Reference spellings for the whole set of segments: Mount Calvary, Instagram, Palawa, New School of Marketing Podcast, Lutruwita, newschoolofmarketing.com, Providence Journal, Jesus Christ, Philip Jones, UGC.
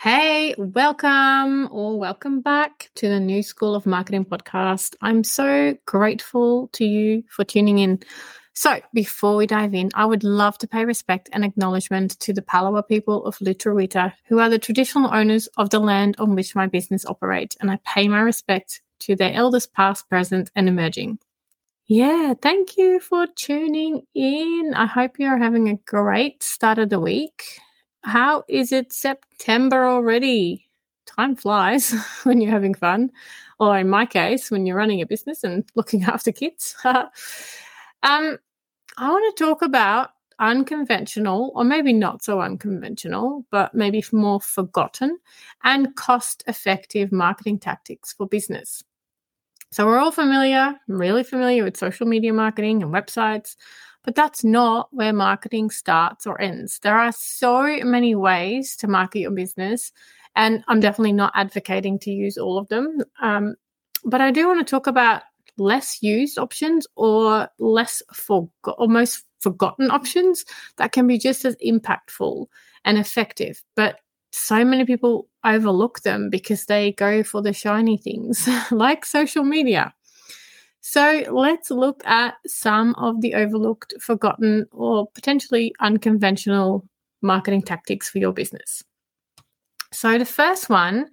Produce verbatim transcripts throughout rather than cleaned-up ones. Hey, welcome or welcome back to the New School of Marketing Podcast. I'm so grateful to you for tuning in. So before we dive in, I would love to pay respect and acknowledgement to the Palawa people of Lutruwita, who are the traditional owners of the land on which my business operates, and I pay my respect to their elders past, present, and emerging. Yeah, thank you for tuning in. I hope you're having a great start of the week. How is it September already? Time flies when you're having fun, or in my case, when you're running a business and looking after kids. um, I want to talk about unconventional, or maybe not so unconventional, but maybe more forgotten and cost-effective marketing tactics for business. So we're all familiar, really familiar with social media marketing and websites, but that's not where marketing starts or ends. There are so many ways to market your business, and I'm definitely not advocating to use all of them. Um, but I do want to talk about less used options or less forgo- or most forgotten options that can be just as impactful and effective. But so many people overlook them because they go for the shiny things like social media. So let's look at some of the overlooked, forgotten, or potentially unconventional marketing tactics for your business. So the first one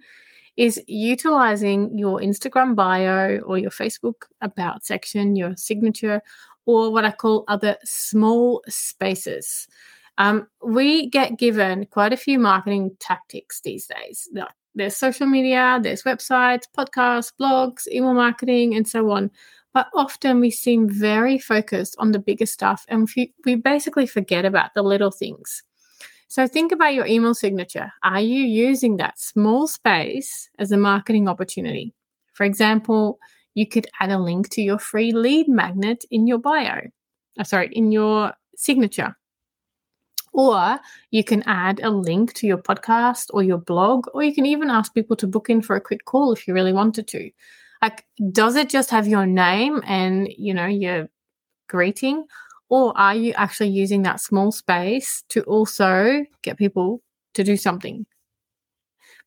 is utilizing your Instagram bio or your Facebook about section, your signature, or what I call other small spaces. Um, we get given quite a few marketing tactics these days. There's social media, there's websites, podcasts, blogs, email marketing, and so on. But often we seem very focused on the bigger stuff, and we basically forget about the little things. So think about your email signature. Are you using that small space as a marketing opportunity? For example, you could add a link to your free lead magnet in your bio. Oh, sorry, in your signature. Or you can add a link to your podcast or your blog, or you can even ask people to book in for a quick call if you really wanted to. Like, does it just have your name and, you know, your greeting, or are you actually using that small space to also get people to do something?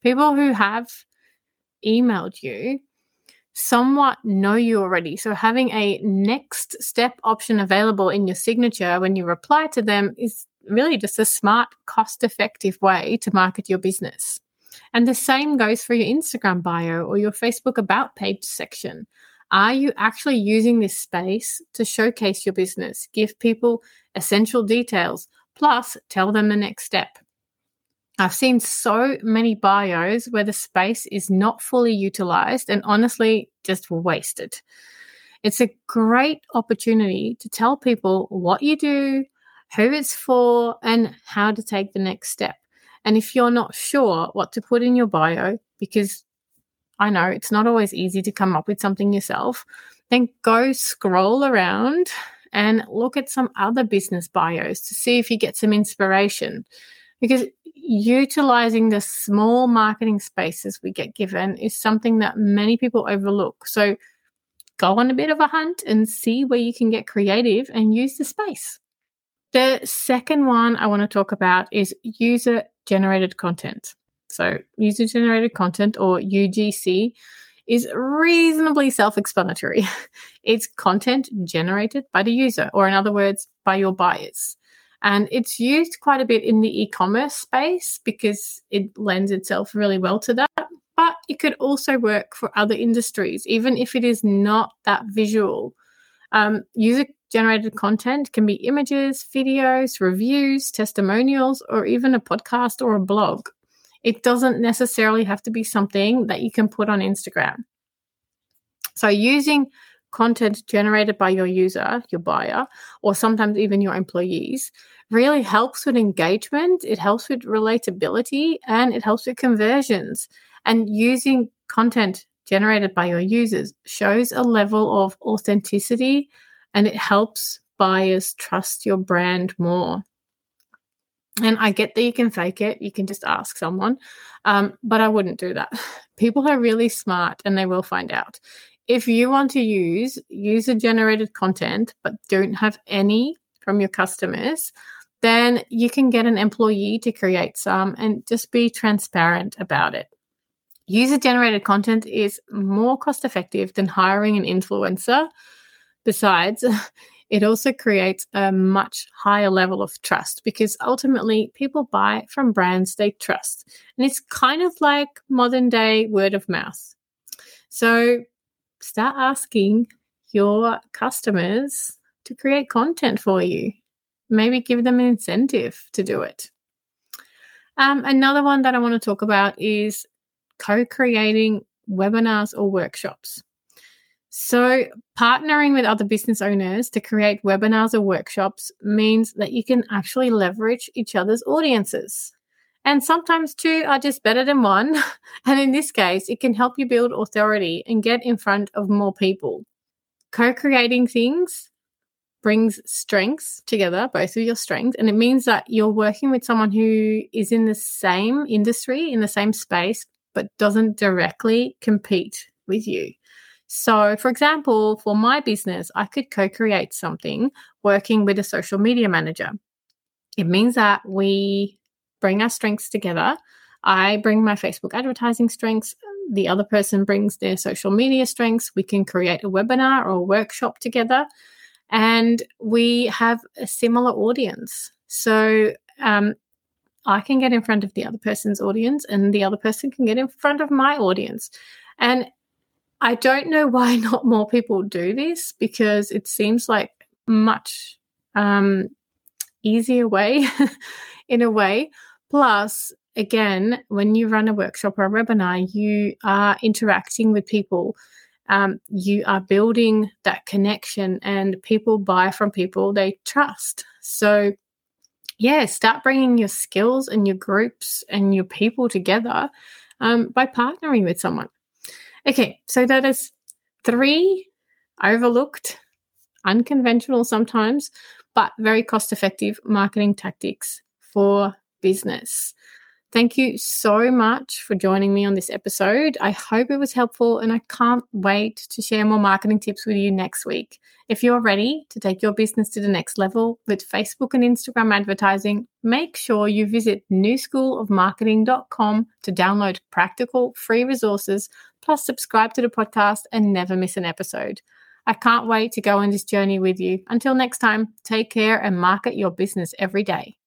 People who have emailed you somewhat know you already. So having a next step option available in your signature when you reply to them is really just a smart, cost-effective way to market your business. And the same goes for your Instagram bio or your Facebook about page section. Are you actually using this space to showcase your business, give people essential details, plus tell them the next step? I've seen so many bios where the space is not fully utilized and honestly just wasted. It's a great opportunity to tell people what you do, who it's for, and how to take the next step. And if you're not sure what to put in your bio, because I know it's not always easy to come up with something yourself, then go scroll around and look at some other business bios to see if you get some inspiration. Because utilizing the small marketing spaces we get given is something that many people overlook. So go on a bit of a hunt and see where you can get creative and use the space. The second one I want to talk about is user-generated content. So user-generated content, or U G C, is reasonably self-explanatory. It's content generated by the user, or in other words, by your buyers. And it's used quite a bit in the e-commerce space because it lends itself really well to that. But it could also work for other industries, even if it is not that visual. Um, user Generated content can be images, videos, reviews, testimonials, or even a podcast or a blog. It doesn't necessarily have to be something that you can put on Instagram. So using content generated by your user, your buyer, or sometimes even your employees, really helps with engagement, it helps with relatability, and it helps with conversions. And using content generated by your users shows a level of authenticity, and it helps buyers trust your brand more. And I get that you can fake it. You can just ask someone. Um, but I wouldn't do that. People are really smart and they will find out. If you want to use user-generated content but don't have any from your customers, then you can get an employee to create some and just be transparent about it. User-generated content is more cost-effective than hiring an influencer. Besides, it also creates a much higher level of trust because ultimately people buy from brands they trust. And it's kind of like modern day word of mouth. So start asking your customers to create content for you. Maybe give them an incentive to do it. Um, another one that I want to talk about is co-creating webinars or workshops. So partnering with other business owners to create webinars or workshops means that you can actually leverage each other's audiences. And sometimes two are just better than one. And in this case, it can help you build authority and get in front of more people. Co-creating things brings strengths together, both of your strengths. And it means that you're working with someone who is in the same industry, in the same space, but doesn't directly compete with you. So, for example, for my business, I could co-create something working with a social media manager. It means that we bring our strengths together. I bring my Facebook advertising strengths. The other person brings their social media strengths. We can create a webinar or a workshop together, and we have a similar audience. So um, I can get in front of the other person's audience, and the other person can get in front of my audience. And I don't know why not more people do this, because it seems like much um, easier way in a way. Plus, again, when you run a workshop or a webinar, you are interacting with people. Um, you are building that connection, and people buy from people they trust. So, yeah, start bringing your skills and your groups and your people together um, by partnering with someone. Okay, so that is three overlooked, unconventional sometimes, but very cost-effective marketing tactics for business. Thank you so much for joining me on this episode. I hope it was helpful, and I can't wait to share more marketing tips with you next week. If you're ready to take your business to the next level with Facebook and Instagram advertising, make sure you visit new school of marketing dot com to download practical free resources, plus subscribe to the podcast and never miss an episode. I can't wait to go on this journey with you. Until next time, take care and market your business every day.